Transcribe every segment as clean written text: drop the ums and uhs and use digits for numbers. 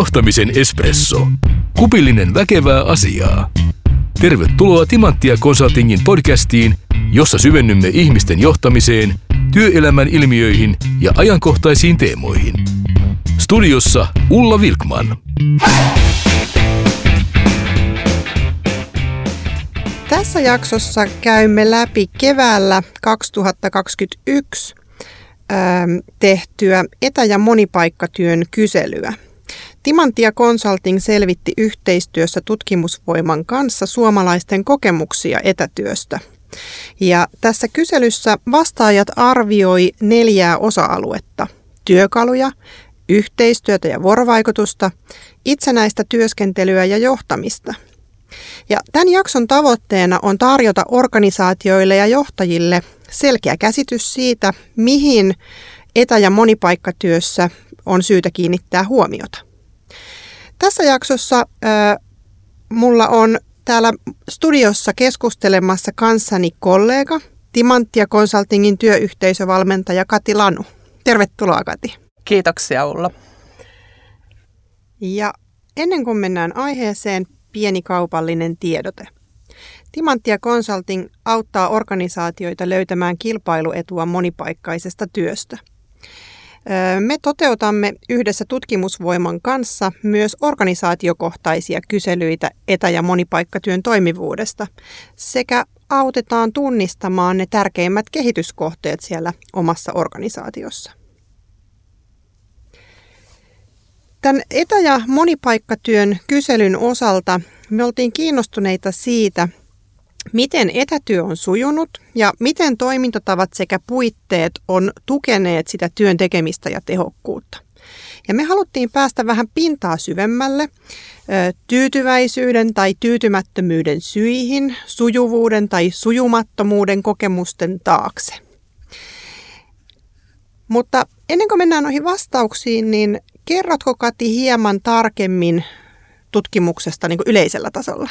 Johtamisen espresso. Kupillinen väkevää asiaa. Tervetuloa Timantia Consultingin podcastiin, jossa syvennymme ihmisten johtamiseen, työelämän ilmiöihin ja ajankohtaisiin teemoihin. Studiossa Ulla Wilkman. Tässä jaksossa käymme läpi keväällä 2021 tehtyä etä- ja monipaikkatyön kyselyä. Timantia Consulting selvitti yhteistyössä tutkimusvoiman kanssa suomalaisten kokemuksia etätyöstä. Ja tässä kyselyssä vastaajat arvioi 4 osa-aluetta. Työkaluja, yhteistyötä ja vuorovaikutusta, itsenäistä työskentelyä ja johtamista. Ja tämän jakson tavoitteena on tarjota organisaatioille ja johtajille selkeä käsitys siitä, mihin etä- ja monipaikkatyössä on syytä kiinnittää huomiota. Tässä jaksossa mulla on täällä studiossa keskustelemassa kanssani kollega, Timantia Consultingin työyhteisövalmentaja Kati Lanu. Tervetuloa, Kati. Kiitoksia, Ulla. Ja ennen kuin mennään aiheeseen, pieni kaupallinen tiedote. Timantia Consulting auttaa organisaatioita löytämään kilpailuetua monipaikkaisesta työstä. Me toteutamme yhdessä tutkimusvoiman kanssa myös organisaatiokohtaisia kyselyitä etä- ja monipaikkatyön toimivuudesta sekä autetaan tunnistamaan ne tärkeimmät kehityskohteet siellä omassa organisaatiossa. Tämän etä- ja monipaikkatyön kyselyn osalta me oltiin kiinnostuneita siitä, miten etätyö on sujunut ja miten toimintatavat sekä puitteet on tukeneet sitä työn tekemistä ja tehokkuutta. Ja me haluttiin päästä vähän pintaa syvemmälle tyytyväisyyden tai tyytymättömyyden syihin, sujuvuuden tai sujumattomuuden kokemusten taakse. Mutta ennen kuin mennään noihin vastauksiin, niin kerrotko, Kati, hieman tarkemmin tutkimuksesta niin kuin yleisellä tasolla?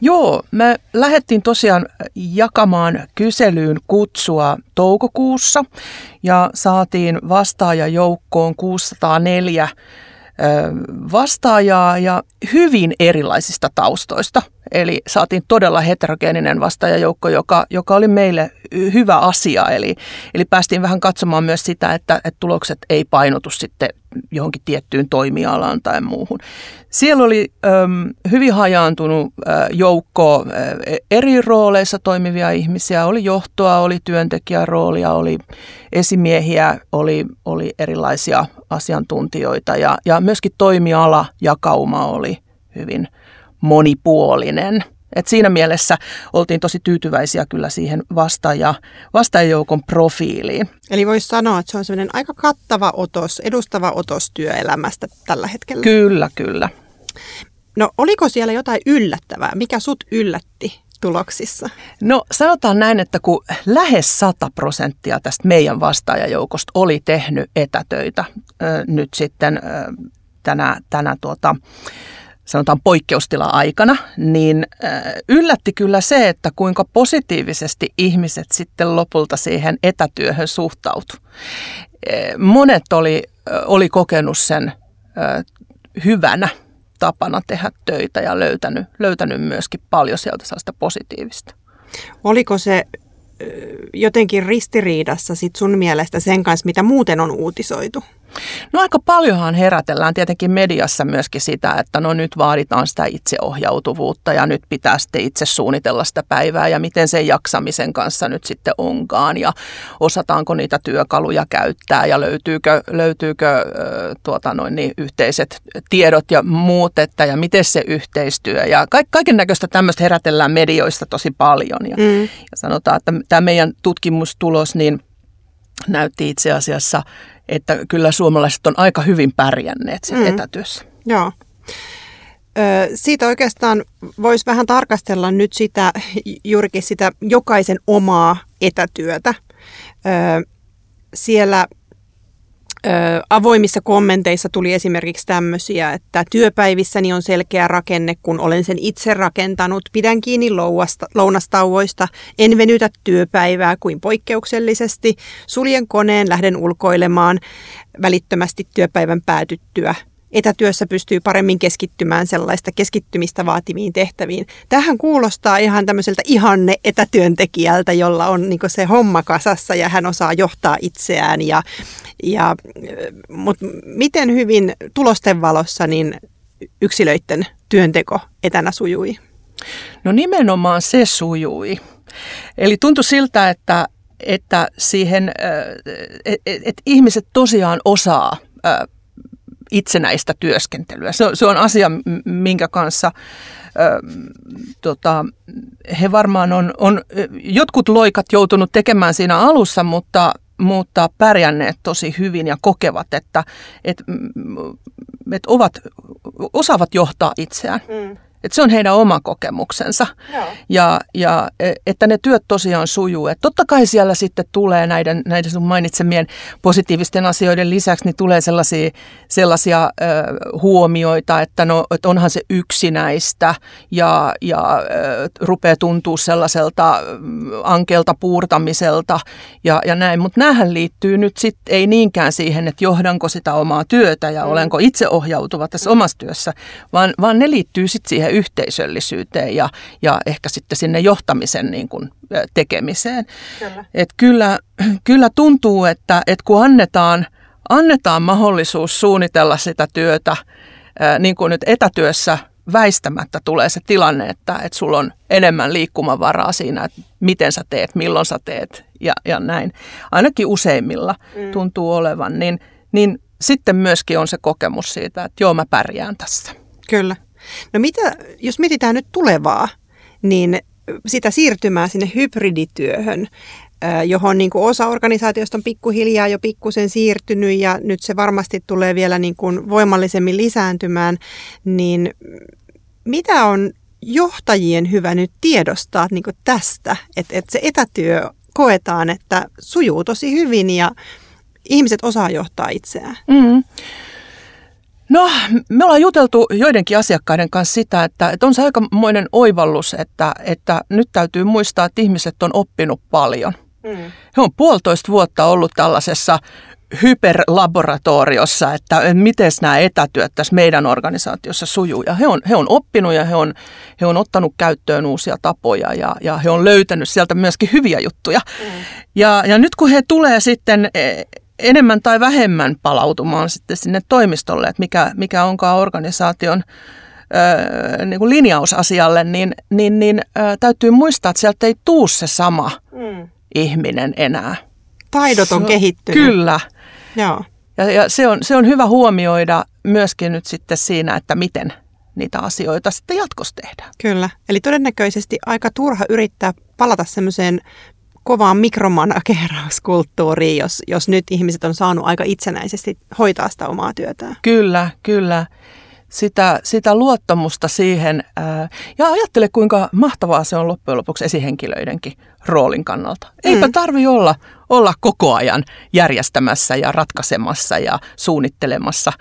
Joo, me lähdettiin tosiaan jakamaan kyselyyn kutsua toukokuussa ja saatiin vastaajajoukkoon 604 vastaajaa ja hyvin erilaisista taustoista. Eli saatiin todella heterogeeninen vastaajajoukko, joka oli meille hyvä asia. Eli päästiin vähän katsomaan myös sitä, että tulokset ei painotu sitten johonkin tiettyyn toimialaan tai muuhun. Siellä oli hyvin hajaantunut joukko eri rooleissa toimivia ihmisiä. Oli johtoa, oli työntekijäroolia, oli esimiehiä, oli erilaisia asiantuntijoita ja myöskin toimialajakauma oli hyvin monipuolinen. Et siinä mielessä oltiin tosi tyytyväisiä kyllä siihen vastaajajoukon profiiliin. Eli voisi sanoa, että se on sellainen aika kattava otos, edustava otos työelämästä tällä hetkellä. Kyllä. No oliko siellä jotain yllättävää? Mikä sut yllätti tuloksissa? No sanotaan näin, että kun lähes 100% tästä meidän vastaajajoukosta oli tehnyt etätöitä nyt sitten tänä sanotaan poikkeustila-aikana, niin yllätti kyllä se, että kuinka positiivisesti ihmiset sitten lopulta siihen etätyöhön suhtautu. Monet oli kokenut sen hyvänä tapana tehdä töitä ja löytänyt myöskin paljon sieltä sellaista positiivista. Oliko se jotenkin ristiriidassa sit sun mielestä sen kanssa, mitä muuten on uutisoitu? No aika paljonhan herätellään tietenkin mediassa myöskin sitä, että no nyt vaaditaan sitä itseohjautuvuutta ja nyt pitää sitten itse suunnitella sitä päivää ja miten sen jaksamisen kanssa nyt sitten onkaan ja osataanko niitä työkaluja käyttää ja löytyykö yhteiset tiedot ja muut, että ja miten se yhteistyö ja kaiken näköistä tämmöistä herätellään medioista tosi paljon ja sanotaan, että tämä meidän tutkimustulos niin näytti itse asiassa, että kyllä suomalaiset on aika hyvin pärjänneet sen etätyössä. Joo. Siitä oikeastaan voisi vähän tarkastella nyt sitä, juurikin sitä jokaisen omaa etätyötä. Siellä avoimissa kommenteissa tuli esimerkiksi tämmöisiä, että työpäivissäni on selkeä rakenne, kun olen sen itse rakentanut. Pidän kiinni lounastauoista, en venytä työpäivää kuin poikkeuksellisesti. Suljen koneen, lähden ulkoilemaan välittömästi työpäivän päätyttyä. etätyössä pystyy paremmin keskittymään sellaista keskittymistä vaatimiin tehtäviin. Tämähän kuulostaa ihan tämmöiseltä ihanne etätyöntekijältä, jolla on niin kuin se homma kasassa ja hän osaa johtaa itseään. Mutta miten hyvin tulosten valossa niin yksilöiden työnteko etänä sujui? No nimenomaan se sujui. Eli tuntui siltä, että siihen, että ihmiset tosiaan osaa itsenäistä työskentelyä. Se on asia, minkä kanssa he varmaan on jotkut loikat joutunut tekemään siinä alussa, mutta pärjänneet tosi hyvin ja kokevat, että osaavat johtaa itseään. Mm. Että se on heidän oma kokemuksensa. Joo. Ja että ne työt tosiaan sujuu. Et totta kai siellä sitten tulee näiden sun mainitsemien positiivisten asioiden lisäksi, niin tulee sellaisia huomioita, että no, et onhan se yksinäistä ja rupeaa tuntua sellaiselta ankeelta puurtamiselta ja näin. Mutta näähän liittyy nyt sitten ei niinkään siihen, että johdanko sitä omaa työtä ja olenko itse ohjautuva tässä omassa työssä, vaan ne liittyy sitten siihen yhteisöllisyyteen ja ehkä sitten sinne johtamisen niin kuin tekemiseen. Kyllä tuntuu, että kun annetaan mahdollisuus suunnitella sitä työtä, niin kuin nyt etätyössä väistämättä tulee se tilanne, että sulla on enemmän liikkumavaraa siinä, että miten sä teet, milloin sä teet ja näin. Ainakin useimmilla tuntuu olevan, niin sitten myöskin on se kokemus siitä, että joo mä pärjään tässä. Kyllä. No mitä, jos mietitään nyt tulevaa, niin sitä siirtymää sinne hybridityöhön, johon niin kuin osa organisaatiosta on pikkuhiljaa jo pikkusen siirtynyt ja nyt se varmasti tulee vielä niin kuin voimallisemmin lisääntymään, niin mitä on johtajien hyvä nyt tiedostaa niin kuin tästä, että se etätyö koetaan, että sujuu tosi hyvin ja ihmiset osaa johtaa itseään? Mm. No, me ollaan juteltu joidenkin asiakkaiden kanssa sitä, että on se aikamoinen oivallus, että nyt täytyy muistaa, että ihmiset on oppinut paljon. Mm. He on 1,5 vuotta ollut tällaisessa hyperlaboratoriossa, että miten nämä etätyöt tässä meidän organisaatiossa sujuu. Ja he on oppinut ja he on ottanut käyttöön uusia tapoja ja he on löytänyt sieltä myöskin hyviä juttuja. Mm. Ja nyt kun he tulee sitten enemmän tai vähemmän palautumaan sitten sinne toimistolle, että mikä onkaan organisaation niin kuin linjausasialle, niin täytyy muistaa, että sieltä ei tuu se sama ihminen enää. Taidot on kehittynyt. Kyllä. Joo. Ja se on hyvä huomioida myöskin nyt sitten siinä, että miten niitä asioita sitten jatkossa tehdään. Kyllä. Eli todennäköisesti aika turha yrittää palata semmoiseen kovaan mikromanageerauskulttuuriin, jos nyt ihmiset on saanut aika itsenäisesti hoitaa sitä omaa työtään. Kyllä. Sitä luottamusta siihen. Ja ajattele, kuinka mahtavaa se on loppujen lopuksi esihenkilöidenkin roolin kannalta. Eipä tarvitse olla koko ajan järjestämässä ja ratkaisemassa ja suunnittelemassa,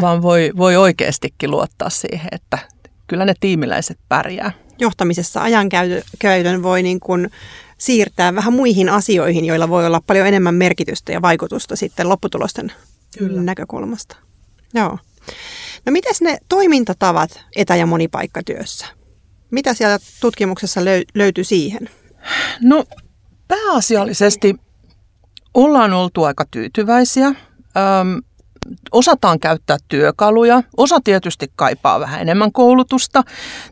vaan voi oikeastikin luottaa siihen, että kyllä ne tiimiläiset pärjää. Johtamisessa ajankäytön voi niin kuin siirtää vähän muihin asioihin, joilla voi olla paljon enemmän merkitystä ja vaikutusta sitten lopputulosten näkökulmasta. Joo. No mitäs ne toimintatavat etä- ja monipaikkatyössä? Mitä siellä tutkimuksessa löytyi siihen? No pääasiallisesti ollaan oltu aika tyytyväisiä. Osataan käyttää työkaluja, osa tietysti kaipaa vähän enemmän koulutusta.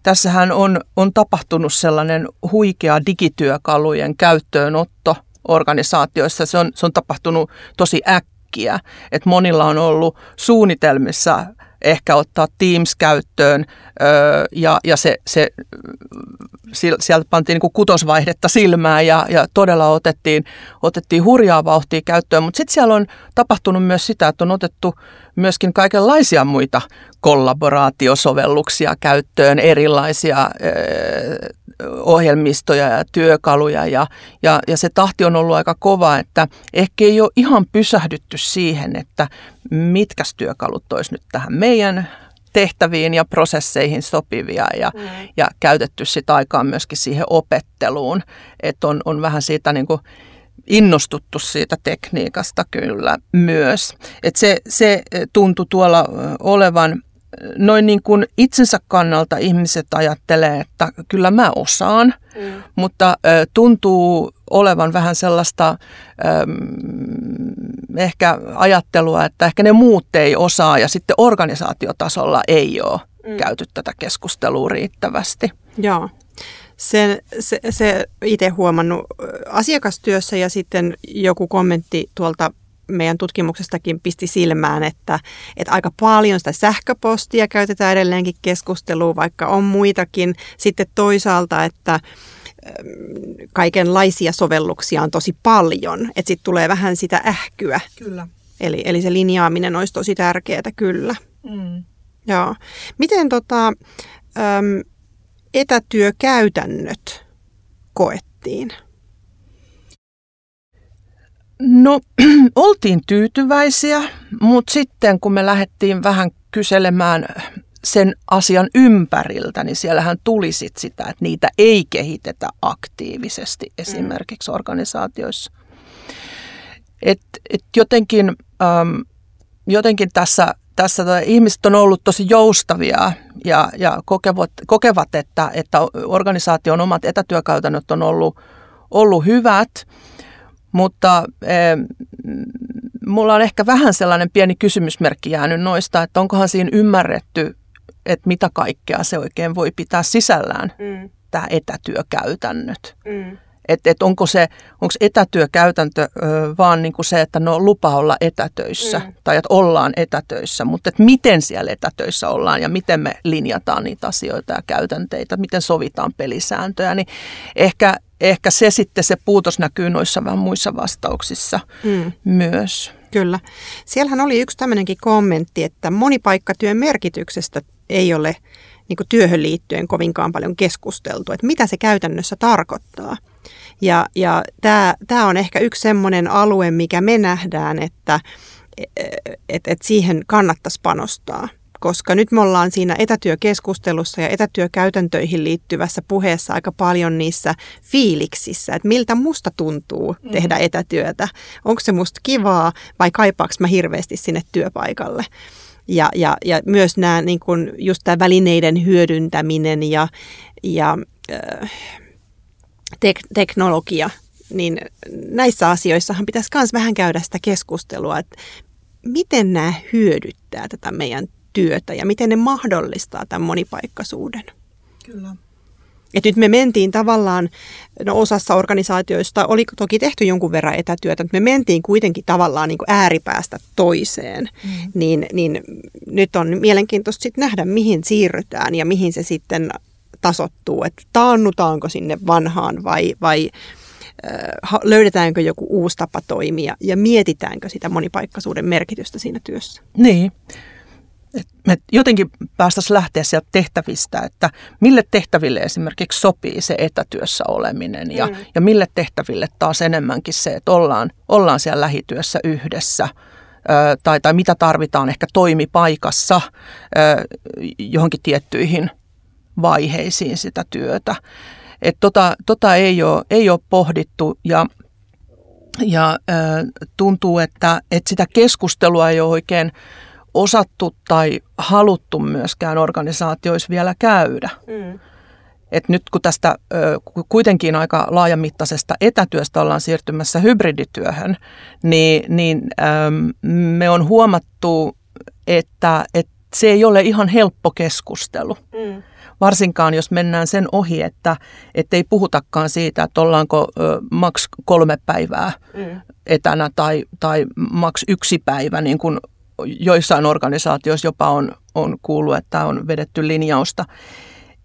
Tässähän on tapahtunut sellainen huikea digityökalujen käyttöönotto organisaatioissa. Se on tapahtunut tosi äkkiä, että monilla on ollut suunnitelmissa ehkä ottaa Teams käyttöön ja se sieltä pantiin niin kuin kutosvaihdetta silmään ja todella otettiin hurjaa vauhtia käyttöön, mutta sitten siellä on tapahtunut myös sitä, että on otettu myöskin kaikenlaisia muita kollaboraatiosovelluksia käyttöön, erilaisia ohjelmistoja ja työkaluja ja se tahti on ollut aika kova, että ehkä ei ole ihan pysähdytty siihen, että mitkä työkalut olisi nyt tähän meidän tehtäviin ja prosesseihin sopivia ja käytetty sitä aikaa myöskin siihen opetteluun, että on vähän siitä niin kuin innostuttu siitä tekniikasta kyllä myös. Et se tuntui tuolla olevan, noin niin kuin itsensä kannalta ihmiset ajattelee, että kyllä mä osaan, mutta tuntuu olevan vähän sellaista ehkä ajattelua, että ehkä ne muut ei osaa ja sitten organisaatiotasolla ei ole käyty tätä keskustelua riittävästi. Joo. Se itse huomannut asiakastyössä ja sitten joku kommentti tuolta meidän tutkimuksestakin pisti silmään, että aika paljon sitä sähköpostia käytetään edelleenkin keskustelua, vaikka on muitakin. Sitten toisaalta, että kaikenlaisia sovelluksia on tosi paljon, että sitten tulee vähän sitä ähkyä. Kyllä. Eli se linjaaminen olisi tosi tärkeää, kyllä. Mm. Joo. Miten etätyökäytännöt koettiin? No, oltiin tyytyväisiä, mutta sitten kun me lähdettiin vähän kyselemään sen asian ympäriltä, niin siellähän tuli sitä, että niitä ei kehitetä aktiivisesti esimerkiksi organisaatioissa. Et jotenkin tässä ihmiset on ollut tosi joustavia ja kokevat, että organisaation omat etätyökäytännöt on ollut hyvät. Mutta mulla on ehkä vähän sellainen pieni kysymysmerkki jäänyt noista, että onkohan siinä ymmärretty, että mitä kaikkea se oikein voi pitää sisällään, tämä etätyökäytännöt. Et onko etätyökäytäntö vaan niinku se, että no lupa olla etätöissä tai että ollaan etätöissä, mutta et miten siellä etätöissä ollaan ja miten me linjataan niitä asioita ja käytänteitä, miten sovitaan pelisääntöjä, niin ehkä se sitten se puutos näkyy noissa vähän muissa vastauksissa myös. Kyllä. Siellähän oli yksi tämmöinenkin kommentti, että monipaikkatyön merkityksestä ei ole niin kuin työhön liittyen kovinkaan paljon keskusteltu, että mitä se käytännössä tarkoittaa. Ja tämä on ehkä yksi semmoinen alue, mikä me nähdään, että et siihen kannattaisi panostaa. Koska nyt me ollaan siinä etätyökeskustelussa ja etätyökäytäntöihin liittyvässä puheessa aika paljon niissä fiiliksissä, että miltä musta tuntuu tehdä etätyötä, onko se musta kivaa vai kaipaanko mä hirveästi sinne työpaikalle. Ja myös nämä, niin kun just tämä välineiden hyödyntäminen ja teknologia, niin näissä asioissahan pitäisi myös vähän käydä sitä keskustelua, että miten nämä hyödyttää tätä meidän työtä ja miten ne mahdollistaa tämän monipaikkaisuuden. Kyllä. Et nyt me mentiin tavallaan, no osassa organisaatioista oli toki tehty jonkun verran etätyötä, mutta me mentiin kuitenkin tavallaan niin kuin ääripäästä toiseen. Niin nyt on mielenkiintoista sit nähdä, mihin siirrytään ja mihin se sitten tasoittuu, että taannutaanko sinne vanhaan vai löydetäänkö joku uusi tapa toimia ja mietitäänkö sitä monipaikkaisuuden merkitystä siinä työssä. Niin. Me jotenkin päästäisiin lähteä sieltä tehtävistä, että mille tehtäville esimerkiksi sopii se etätyössä oleminen ja mille tehtäville taas enemmänkin se, että ollaan siellä lähityössä yhdessä tai mitä tarvitaan ehkä toimipaikassa johonkin tiettyihin vaiheisiin sitä työtä. Että ei ole pohdittu ja tuntuu, että sitä keskustelua ei ole oikein osattu tai haluttu myöskään organisaatioissa vielä käydä. Et nyt kun tästä kuitenkin aika laajamittaisesta etätyöstä ollaan siirtymässä hybridityöhön, niin me on huomattu, että se ei ole ihan helppo keskustelu. Varsinkaan jos mennään sen ohi, että ei puhutakaan siitä, että ollaanko maks 3 päivää etänä tai maks 1 päivä niin kuin joissain organisaatioissa jopa on kuullut, että on vedetty linjausta,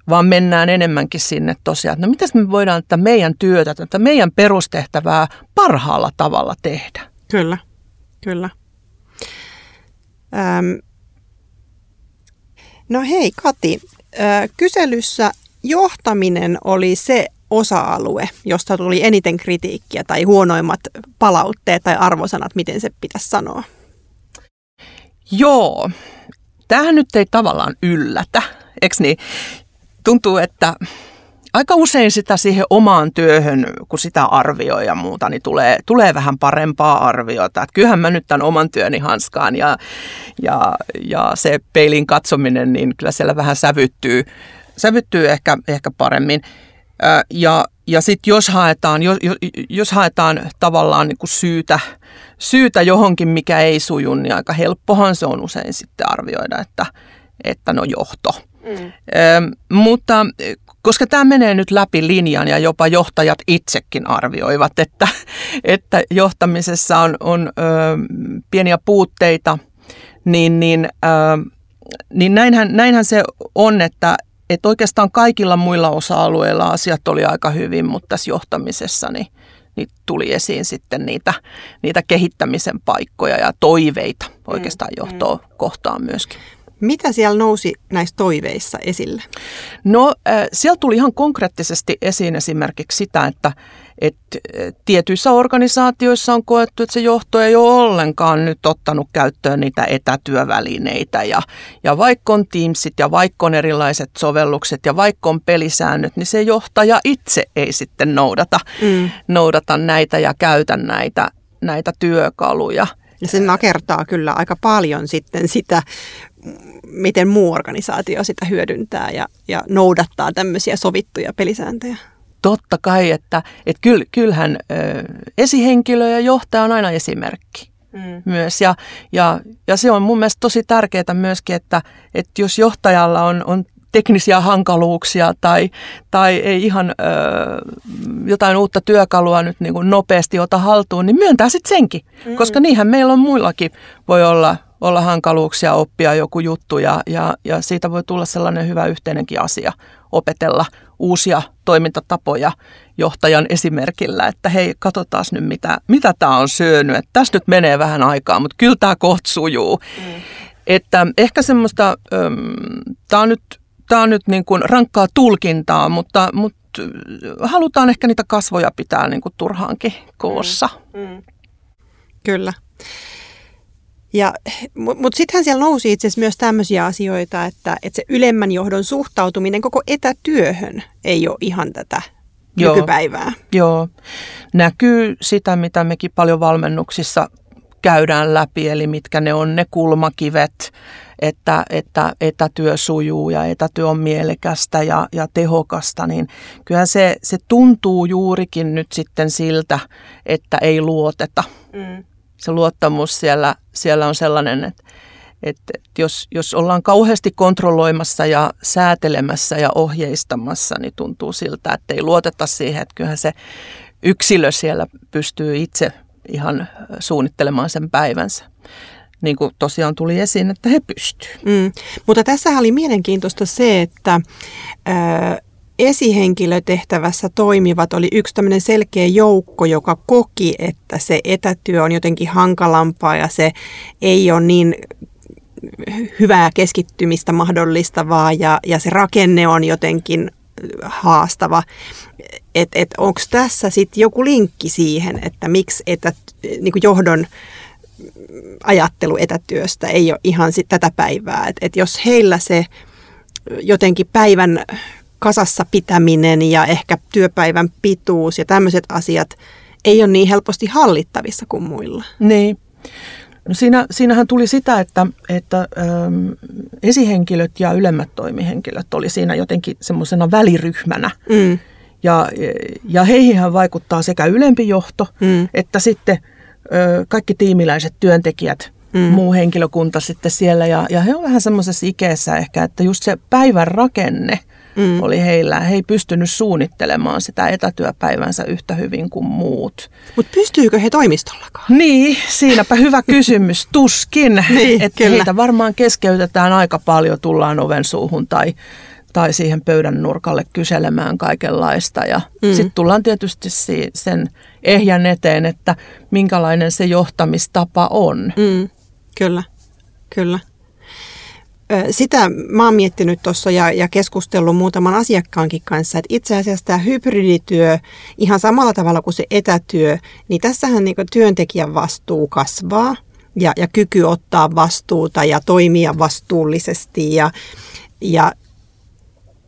vaan mennään enemmänkin sinne tosiaan, että no mitäs me voidaan tätä meidän työtä, tätä meidän perustehtävää parhaalla tavalla tehdä. Kyllä, kyllä. No hei Kati, kyselyssä johtaminen oli se osa-alue, josta tuli eniten kritiikkiä tai huonoimmat palautteet tai arvosanat, miten se pitäisi sanoa. Joo, tämähän nyt ei tavallaan yllätä, eikö niin? Tuntuu, että aika usein sitä siihen omaan työhön, kun sitä arvioi ja muuta, niin tulee vähän parempaa arviota. Että kyllähän mä nyt tämän oman työni hanskaan ja se peilin katsominen, niin kyllä siellä vähän sävyttyy ehkä paremmin. Ja sitten jos haetaan tavallaan niin kuin syytä johonkin, mikä ei suju, niin aika helppohan se on usein sitten arvioida, että no johto. Mm. Mutta koska tämä menee nyt läpi linjan ja jopa johtajat itsekin arvioivat, että johtamisessa on pieniä puutteita, niin näinhän se on, että oikeastaan kaikilla muilla osa-alueilla asiat oli aika hyvin, mutta tässä johtamisessa niin tuli esiin sitten niitä kehittämisen paikkoja ja toiveita oikeastaan johtoa kohtaan myöskin. Mitä siellä nousi näissä toiveissa esille? No siellä tuli ihan konkreettisesti esiin esimerkiksi sitä, että tietyissä organisaatioissa on koettu, että se johto ei ole ollenkaan nyt ottanut käyttöön niitä etätyövälineitä. Ja vaikka on Teamsit ja vaikka on erilaiset sovellukset ja vaikka on pelisäännöt, niin se johtaja itse ei sitten noudata näitä ja käytä näitä työkaluja. Ja se nakertaa kyllä aika paljon sitten sitä, miten muu organisaatio sitä hyödyntää ja noudattaa tämmöisiä sovittuja pelisääntöjä. Totta kai, että kyllähän esihenkilö ja johtaja on aina esimerkki myös. Ja se on mun mielestä tosi tärkeää myöskin, että jos johtajalla on teknisiä hankaluuksia tai ei ihan jotain uutta työkalua nyt niin kuin nopeasti ota haltuun, niin myöntää sitten senkin, koska niinhän meillä on muillakin voi olla hankaluuksia oppia joku juttu ja siitä voi tulla sellainen hyvä yhteinenkin asia opetella uusia toimintatapoja johtajan esimerkillä, että hei, katsotaan nyt mitä tämä on syönyt, että tässä nyt menee vähän aikaa, mutta kyllä tämä kohta sujuu. Että ehkä semmoista, tämä on nyt niin kuin rankkaa tulkintaa, mutta halutaan ehkä niitä kasvoja pitää niin kuin turhaankin koossa. Kyllä. Mutta sittenhän siellä nousi itse asiassa myös tämmöisiä asioita, että se ylemmän johdon suhtautuminen koko etätyöhön ei ole ihan tätä nykypäivää. Joo. Näkyy sitä, mitä mekin paljon valmennuksissa käydään läpi, eli mitkä ne on ne kulmakivet, että etätyö sujuu ja etätyö on mielekästä ja tehokasta, niin kyllähän se tuntuu juurikin nyt sitten siltä, että ei luoteta. Se luottamus siellä on sellainen, että jos ollaan kauheasti kontrolloimassa ja säätelemässä ja ohjeistamassa, niin tuntuu siltä, että ei luoteta siihen, että kyllähän se yksilö siellä pystyy itse ihan suunnittelemaan sen päivänsä. Niin kuin tosiaan tuli esiin, että he pystyvät. Mutta tässä oli mielenkiintoista se, että esihenkilötehtävässä toimivat oli yksi tämmöinen selkeä joukko, joka koki, että se etätyö on jotenkin hankalampaa ja se ei ole niin hyvää keskittymistä mahdollistavaa ja se rakenne on jotenkin haastava. Et onko tässä sitten joku linkki siihen, että miksi niinku johdon ajattelu etätyöstä ei ole ihan sit tätä päivää? Et jos heillä se jotenkin päivän kasassa pitäminen ja ehkä työpäivän pituus ja tämmöiset asiat ei ole niin helposti hallittavissa kuin muilla. Niin. No siinähän tuli sitä, että esihenkilöt ja ylemmät toimihenkilöt oli siinä jotenkin semmoisena väliryhmänä. Ja heihinhän vaikuttaa sekä ylempi johto että sitten kaikki tiimiläiset työntekijät, muu henkilökunta sitten siellä. Ja he on vähän semmoisessa ikeessä ehkä, että just se päivän rakenne oli heillä. He ei pystynyt suunnittelemaan sitä etätyöpäivänsä yhtä hyvin kuin muut. Mutta pystyykö he toimistollakaan? Niin, siinäpä hyvä kysymys. Tuskin. Niin, että heitä varmaan keskeytetään aika paljon, tullaan oven suuhun tai siihen pöydän nurkalle kyselemään kaikenlaista. Ja sitten tullaan tietysti sen ehjän eteen, että minkälainen se johtamistapa on. Kyllä, kyllä. Sitä mä oon miettinyt tuossa ja keskustellut muutaman asiakkaankin kanssa, että itse asiassa tämä hybridityö ihan samalla tavalla kuin se etätyö, niin tässähän niin työntekijän vastuu kasvaa ja kyky ottaa vastuuta ja toimia vastuullisesti ja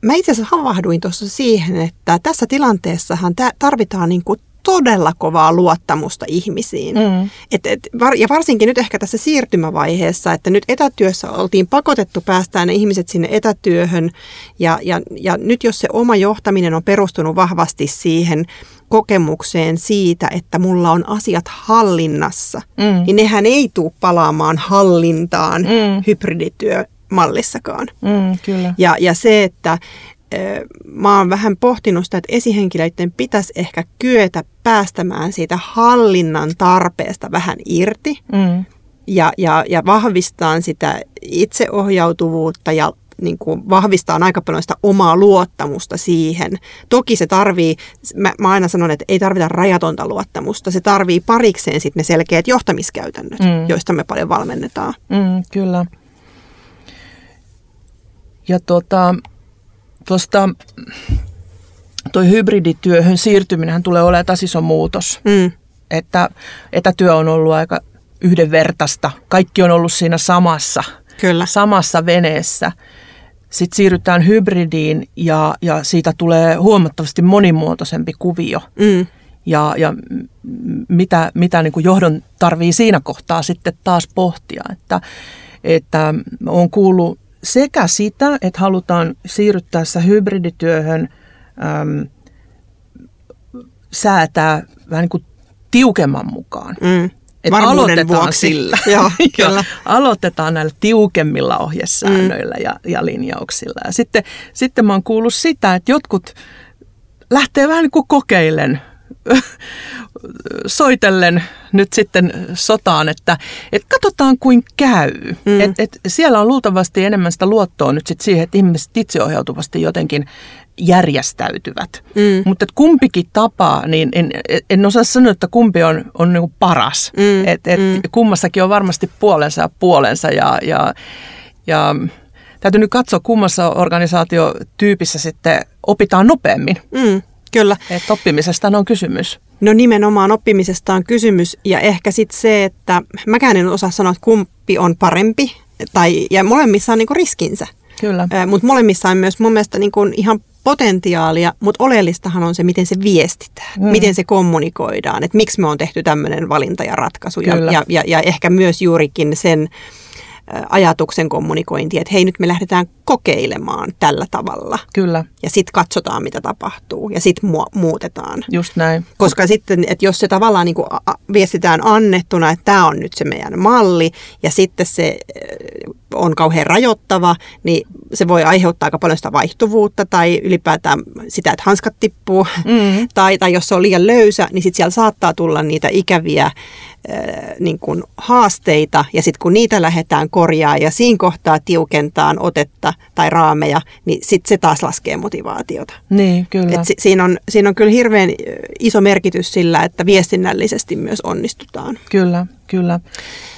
mä itse asiassa havahduin tuossa siihen, että tässä tilanteessahan tarvitaan niin kuin todella kovaa luottamusta ihmisiin. Mm. Ja varsinkin nyt ehkä tässä siirtymävaiheessa, että nyt etätyössä oltiin pakotettu päästään ne ihmiset sinne etätyöhön. Ja nyt jos se oma johtaminen on perustunut vahvasti siihen kokemukseen siitä, että mulla on asiat hallinnassa, niin nehän ei tule palaamaan hallintaan hybridityömallissakaan. Kyllä. Ja se, että mä oon vähän pohtinut sitä, että esihenkilöiden pitäisi ehkä kyetä päästämään siitä hallinnan tarpeesta vähän irti ja vahvistaa sitä itseohjautuvuutta ja niin kuin vahvistaa aika paljon sitä omaa luottamusta siihen. Toki se tarvii, mä aina sanon, että ei tarvita rajatonta luottamusta. Se tarvii parikseen sitten ne selkeät johtamiskäytännöt, joista me paljon valmennetaan. Kyllä. Ja tuosta toi hybridityöhön siirtyminen tulee olemaan taas iso muutos. Että etätyö on ollut aika yhdenvertaista. Kaikki on ollut siinä samassa veneessä. Sitten siirrytään hybridiin ja siitä tulee huomattavasti monimuotoisempi kuvio. Ja mitä niin kuin johdon tarvii siinä kohtaa sitten taas pohtia. Että on kuullut sekä sitä, että halutaan siirryttäessä hybridityöhön säätää vähän niin kuin tiukemman mukaan. Varmuuden vuoksi sillä. Joo, kyllä. Aloitetaan näillä tiukemmilla ohjesäännöillä ja linjauksilla. Ja sitten mä oon kuullut sitä, että jotkut lähtee vähän niin kuin kokeilen, soitellen nyt sitten sotaan, että katsotaan kuin käy. Et siellä on luultavasti enemmän sitä luottoa nyt sit siihen, että ihmiset itseohjautuvasti jotenkin järjestäytyvät. Mutta kumpikin tapa, niin en osaa sanoa, että kumpi on niinku paras. Kummassakin on varmasti puolensa ja täytyy nyt katsoa, kummassa organisaatiotyypissä sitten opitaan nopeammin. Kyllä. Että oppimisesta on kysymys. No nimenomaan oppimisesta on kysymys ja ehkä sitten se, että mäkään en osaa sanoa, että kumpi on parempi ja molemmissa on niinku riskinsä. Kyllä. Mutta molemmissa on myös mun mielestä niinku ihan potentiaalia, mutta oleellistahan on se, miten se viestitään, miten se kommunikoidaan, että miksi me on tehty tämmöinen valinta ja ratkaisu ja ehkä myös juurikin sen ajatuksen kommunikointi, että hei nyt me lähdetään kokeilemaan tällä tavalla. Kyllä. Ja sitten katsotaan mitä tapahtuu ja sitten muutetaan. Just näin. Koska sitten, että jos se tavallaan niin kuin viestitään annettuna, että tämä on nyt se meidän malli ja sitten se on kauhean rajoittava, niin se voi aiheuttaa aika paljon sitä vaihtuvuutta tai ylipäätään sitä, että hanskat tippuu tai jos se on liian löysä, niin sitten siellä saattaa tulla niitä ikäviä niin kuin haasteita ja sitten kun niitä lähdetään korjaa ja siinä kohtaa tiukentaan otetta tai raameja, niin sitten se taas laskee motivaatiota. Niin, kyllä. Et siinä on kyllä hirveän iso merkitys sillä, että viestinnällisesti myös onnistutaan. Kyllä, kyllä.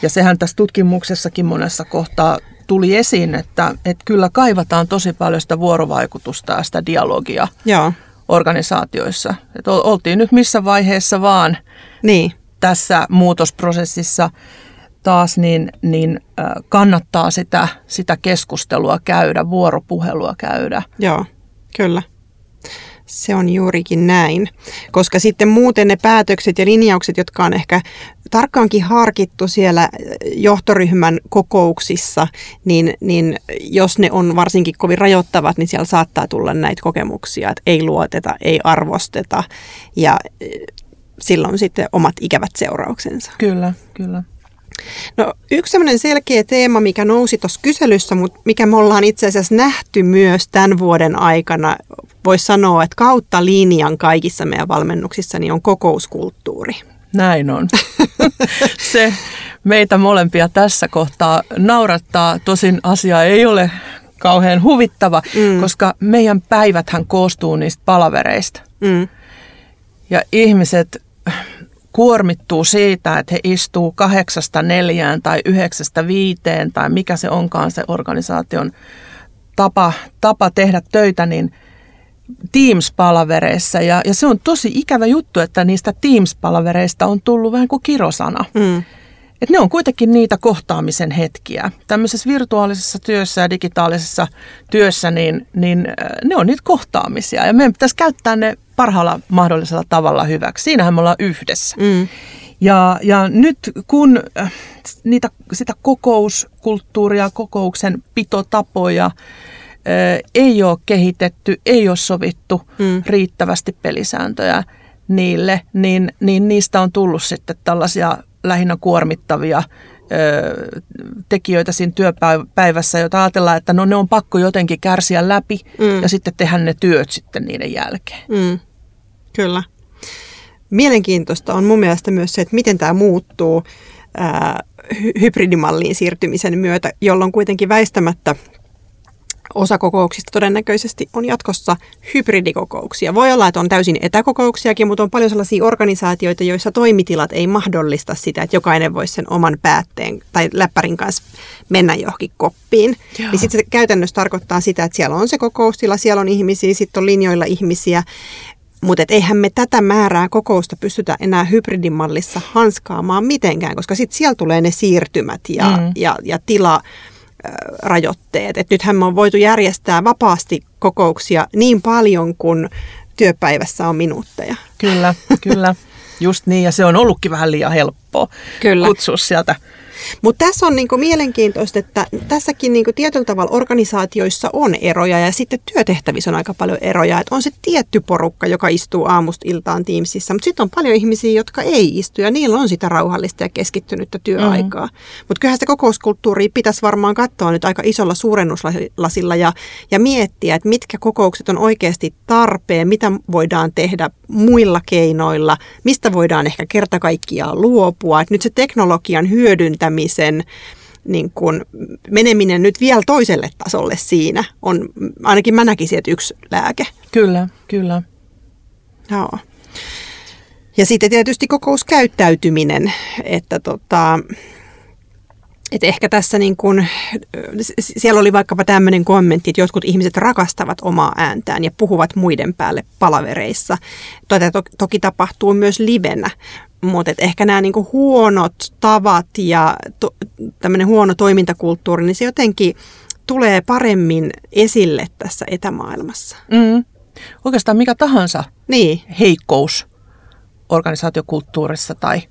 Ja sehän tässä tutkimuksessakin monessa kohtaa tuli esiin, että kyllä kaivataan tosi paljon sitä vuorovaikutusta ja sitä dialogia organisaatioissa. Et oltiin nyt missä vaiheessa vaan. Niin. Tässä muutosprosessissa taas niin kannattaa sitä keskustelua käydä, vuoropuhelua käydä. Joo, kyllä. Se on juurikin näin, koska sitten muuten ne päätökset ja linjaukset, jotka on ehkä tarkkaankin harkittu siellä johtoryhmän kokouksissa, niin jos ne on varsinkin kovin rajoittavat, niin siellä saattaa tulla näitä kokemuksia, että ei luoteta, ei arvosteta ja silloin sitten omat ikävät seurauksensa. Kyllä, kyllä. No yksi sellainen selkeä teema, mikä nousi tuossa kyselyssä, mutta mikä me ollaan itse asiassa nähty myös tämän vuoden aikana, voisi sanoa, että kautta linjan kaikissa meidän valmennuksissa niin on kokouskulttuuri. Näin on. Se meitä molempia tässä kohtaa naurattaa, tosin asia ei ole kauhean huvittava, koska meidän päiväthän koostuu niistä palavereista. Ja ihmiset kuormittuu siitä, että he istuu 8-4 tai 9-5 tai mikä se onkaan se organisaation tapa tehdä töitä, niin Teams-palavereissa. Ja se on tosi ikävä juttu, että niistä Teams-palavereista on tullut vähän kuin kirosana. Et ne on kuitenkin niitä kohtaamisen hetkiä. Tämmöisessä virtuaalisessa työssä ja digitaalisessa työssä, niin ne on niitä kohtaamisia. Ja meidän pitäisi käyttää ne parhaalla mahdollisella tavalla hyväksi. Siinähän me ollaan yhdessä. Mm. Ja nyt kun sitä kokouskulttuuria, kokouksen pitotapoja ei ole kehitetty, ei ole sovittu riittävästi pelisääntöjä niille, niin niistä on tullut sitten tällaisia lähinnä kuormittavia tekijöitä siinä työpäivässä, jota ajatellaan, että no ne on pakko jotenkin kärsiä läpi ja sitten tehdä ne työt sitten niiden jälkeen. Mm. Kyllä. Mielenkiintoista on mun mielestä myös se, että miten tämä muuttuu hybridimalliin siirtymisen myötä, jolloin kuitenkin väistämättä osa kokouksista todennäköisesti on jatkossa hybridikokouksia. Voi olla, että on täysin etäkokouksiakin, mutta on paljon sellaisia organisaatioita, joissa toimitilat ei mahdollista sitä, että jokainen voisi sen oman päätteen tai läppärin kanssa mennä johonkin koppiin. Niin sitten se käytännössä tarkoittaa sitä, että siellä on se kokoustila, siellä on ihmisiä, sitten on linjoilla ihmisiä. Mutta eihän me tätä määrää kokousta pystytä enää hybridimallissa hanskaamaan mitenkään, koska sitten siellä tulee ne siirtymät ja tila... rajoitteet. Et nythän me on voitu järjestää vapaasti kokouksia niin paljon kuin työpäivässä on minuutteja. Kyllä. Just niin, ja se on ollutkin vähän liian helppoa kutsua sieltä. Mutta tässä on niinku mielenkiintoista, että tässäkin niinku tietyllä tavalla organisaatioissa on eroja ja sitten työtehtävissä on aika paljon eroja. Et on se tietty porukka, joka istuu aamusta iltaan Teamsissa, mutta sitten on paljon ihmisiä, jotka ei istu ja niillä on sitä rauhallista ja keskittynyttä työaikaa. Mm-hmm. Mutta kyllähän sitä kokouskulttuuria pitäisi varmaan katsoa nyt aika isolla suurennuslasilla ja miettiä, että mitkä kokoukset on oikeasti tarpeen, mitä voidaan tehdä muilla keinoilla, mistä voidaan ehkä kerta kaikkiaan luopua. Et nyt se teknologian hyödyntämisen niin kun meneminen nyt vielä toiselle tasolle siinä on, ainakin mä näkisin, että yksi lääke. Kyllä. Joo. Ja sitten tietysti kokouskäyttäytyminen, että että ehkä tässä niin kun, siellä oli vaikkapa tämmöinen kommentti, että jotkut ihmiset rakastavat omaa ääntään ja puhuvat muiden päälle palavereissa. Tätä toki tapahtuu myös livenä, mutta ehkä nämä niin kun huonot tavat ja tämmöinen huono toimintakulttuuri, niin se jotenkin tulee paremmin esille tässä etämaailmassa. Mm. Oikeastaan mikä tahansa heikkous organisaatiokulttuurissa tai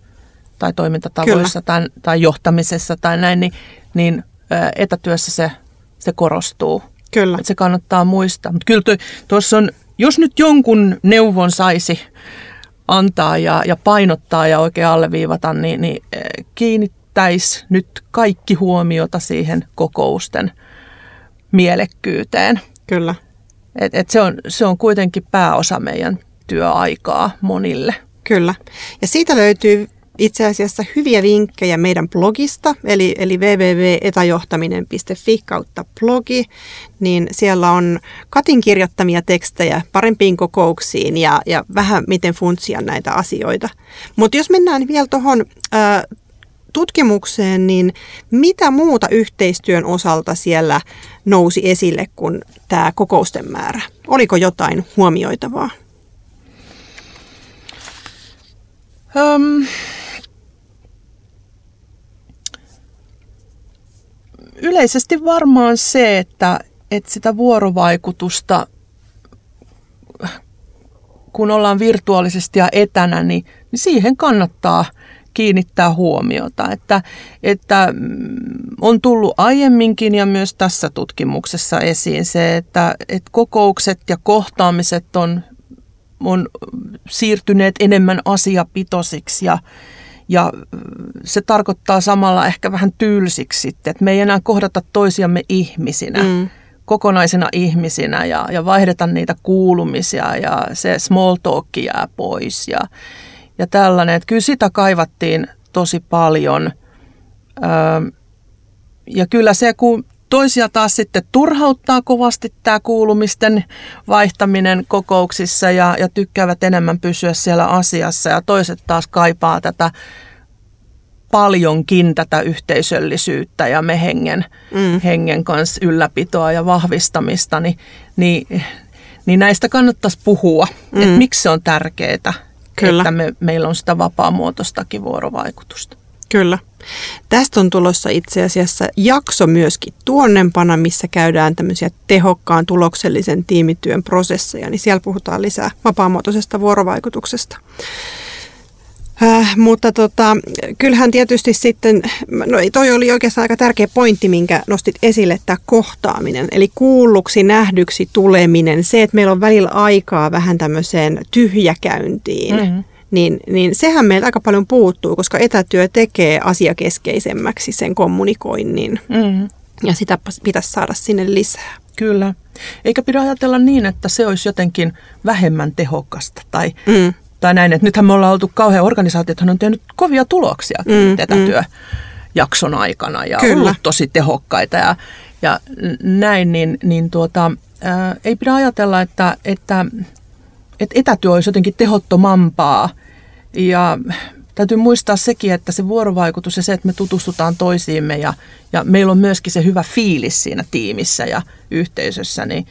toimintatavoissa tai johtamisessa tai näin, niin etätyössä se korostuu. Kyllä. Et se kannattaa muistaa. Mutta kyllä tuossa on, jos nyt jonkun neuvon saisi antaa ja painottaa ja oikein alleviivata, niin kiinnittäisi nyt kaikki huomiota siihen kokousten mielekkyyteen. Kyllä. Et se on kuitenkin pääosa meidän työaikaa monille. Kyllä. Ja siitä löytyy itse asiassa hyviä vinkkejä meidän blogista, eli www.etajohtaminen.fi kautta blogi, niin siellä on Katin kirjoittamia tekstejä parempiin kokouksiin ja vähän miten funtsia näitä asioita. Mutta jos mennään vielä tuohon tutkimukseen, niin mitä muuta yhteistyön osalta siellä nousi esille kuin tämä kokousten määrä? Oliko jotain huomioitavaa? Yleisesti varmaan se, että sitä vuorovaikutusta, kun ollaan virtuaalisesti ja etänä, niin siihen kannattaa kiinnittää huomiota. Että on tullut aiemminkin ja myös tässä tutkimuksessa esiin se, että kokoukset ja kohtaamiset on siirtyneet enemmän asiapitoisiksi ja se tarkoittaa samalla ehkä vähän tylsiksi sitten, että me ei enää kohdata toisiamme ihmisinä, kokonaisina ihmisinä ja vaihdeta niitä kuulumisia ja se small talk jää pois ja tällainen. Että kyllä sitä kaivattiin tosi paljon ja kyllä se, kun toisia taas sitten turhauttaa kovasti tämä kuulumisten vaihtaminen kokouksissa ja tykkäävät enemmän pysyä siellä asiassa ja toiset taas kaipaa tätä paljonkin tätä yhteisöllisyyttä ja me hengen kanssa ylläpitoa ja vahvistamista, niin näistä kannattaisi puhua, että miksi se on tärkeää, että meillä on sitä vapaamuotoistakin vuorovaikutusta. Kyllä. Tästä on tulossa itse asiassa jakso myöskin tuonnempana, missä käydään tämmöisiä tehokkaan tuloksellisen tiimityön prosesseja, niin siellä puhutaan lisää vapaamuotoisesta vuorovaikutuksesta. Mutta kyllähän tietysti sitten, no toi oli oikeastaan aika tärkeä pointti, minkä nostit esille, tämä kohtaaminen. Eli kuulluksi, nähdyksi tuleminen, se, että meillä on välillä aikaa vähän tämmöiseen tyhjäkäyntiin. Mm-hmm. Niin sehän meiltä aika paljon puuttuu, koska etätyö tekee asiakeskeisemmäksi sen kommunikoinnin. Mm. Ja sitä pitäisi saada sinne lisää. Kyllä. Eikä pidä ajatella niin, että se olisi jotenkin vähemmän tehokasta tai näin. Että nythän me ollaan oltu kauhean organisaatiothan on tehnyt kovia tuloksia etätyöjakson aikana ja Kyllä. ollut tosi tehokkaita ja näin. Ei pidä ajatella, että etätyö olisi jotenkin tehottomampaa ja täytyy muistaa sekin, että se vuorovaikutus ja se, että me tutustutaan toisiimme ja meillä on myöskin se hyvä fiilis siinä tiimissä ja yhteisössä, niin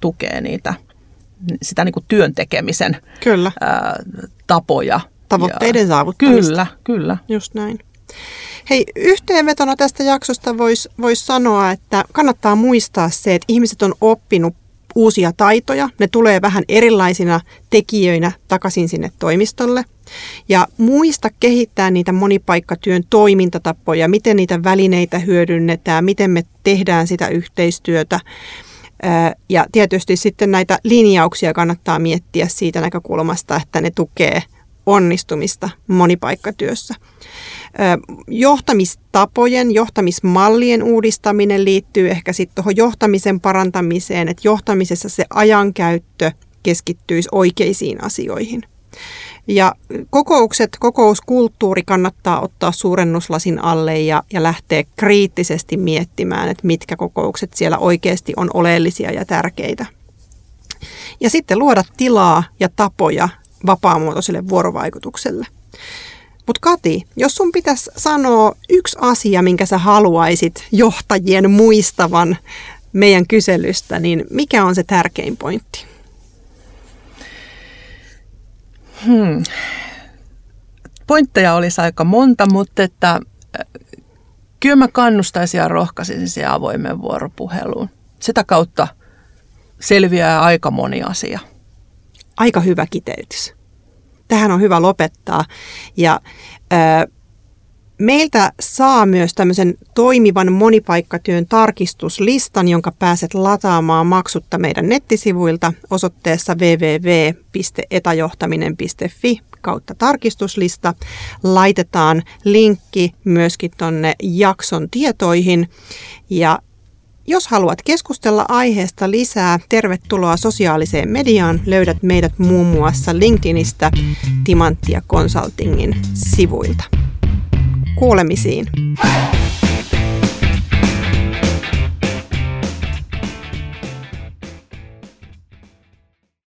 tukee sitä niin kuin työn tekemisen kyllä. Tapoja. Tavoitteiden saavuttamista. Kyllä. Just näin. Hei, yhteenvetona tästä jaksosta vois sanoa, että kannattaa muistaa se, että ihmiset on oppinut uusia taitoja, ne tulee vähän erilaisina tekijöinä takaisin sinne toimistolle. Ja muista kehittää niitä monipaikkatyön toimintatapoja, miten niitä välineitä hyödynnetään, miten me tehdään sitä yhteistyötä. Ja tietysti sitten näitä linjauksia kannattaa miettiä siitä näkökulmasta, että ne tukee onnistumista monipaikkatyössä. Johtamistapojen, johtamismallien uudistaminen liittyy ehkä sitten tuohon johtamisen parantamiseen, että johtamisessa se ajankäyttö keskittyisi oikeisiin asioihin. Ja kokouskulttuuri kannattaa ottaa suurennuslasin alle ja lähteä kriittisesti miettimään, että mitkä kokoukset siellä oikeasti on oleellisia ja tärkeitä. Ja sitten luoda tilaa ja tapoja vapaamuotoiselle vuorovaikutukselle. Mutta Kati, jos sun pitäisi sanoa yksi asia, minkä sä haluaisit johtajien muistavan meidän kyselystä, niin mikä on se tärkein pointti? Pointteja olisi aika monta, mutta että kyllä mä kannustaisin ja rohkaisin siihen avoimen vuoropuheluun. Sitä kautta selviää aika moni asia. Aika hyvä kiteytys. Tähän on hyvä lopettaa. Ja, meiltä saa myös tämmöisen toimivan monipaikkatyön tarkistuslistan, jonka pääset lataamaan maksutta meidän nettisivuilta osoitteessa www.etajohtaminen.fi/tarkistuslista. Laitetaan linkki myöskin tonne jakson tietoihin ja jos haluat keskustella aiheesta lisää, tervetuloa sosiaaliseen mediaan. Löydät meidät muun muassa LinkedInistä Timantia Consultingin sivuilta. Kuulemisiin!